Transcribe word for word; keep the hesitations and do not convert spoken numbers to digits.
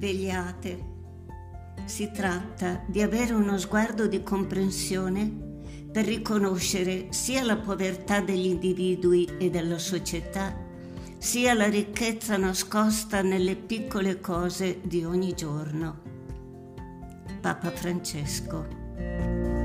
vegliate. Si tratta di avere uno sguardo di comprensione per riconoscere sia la povertà degli individui e della società, sia la ricchezza nascosta nelle piccole cose di ogni giorno. Papa Francesco.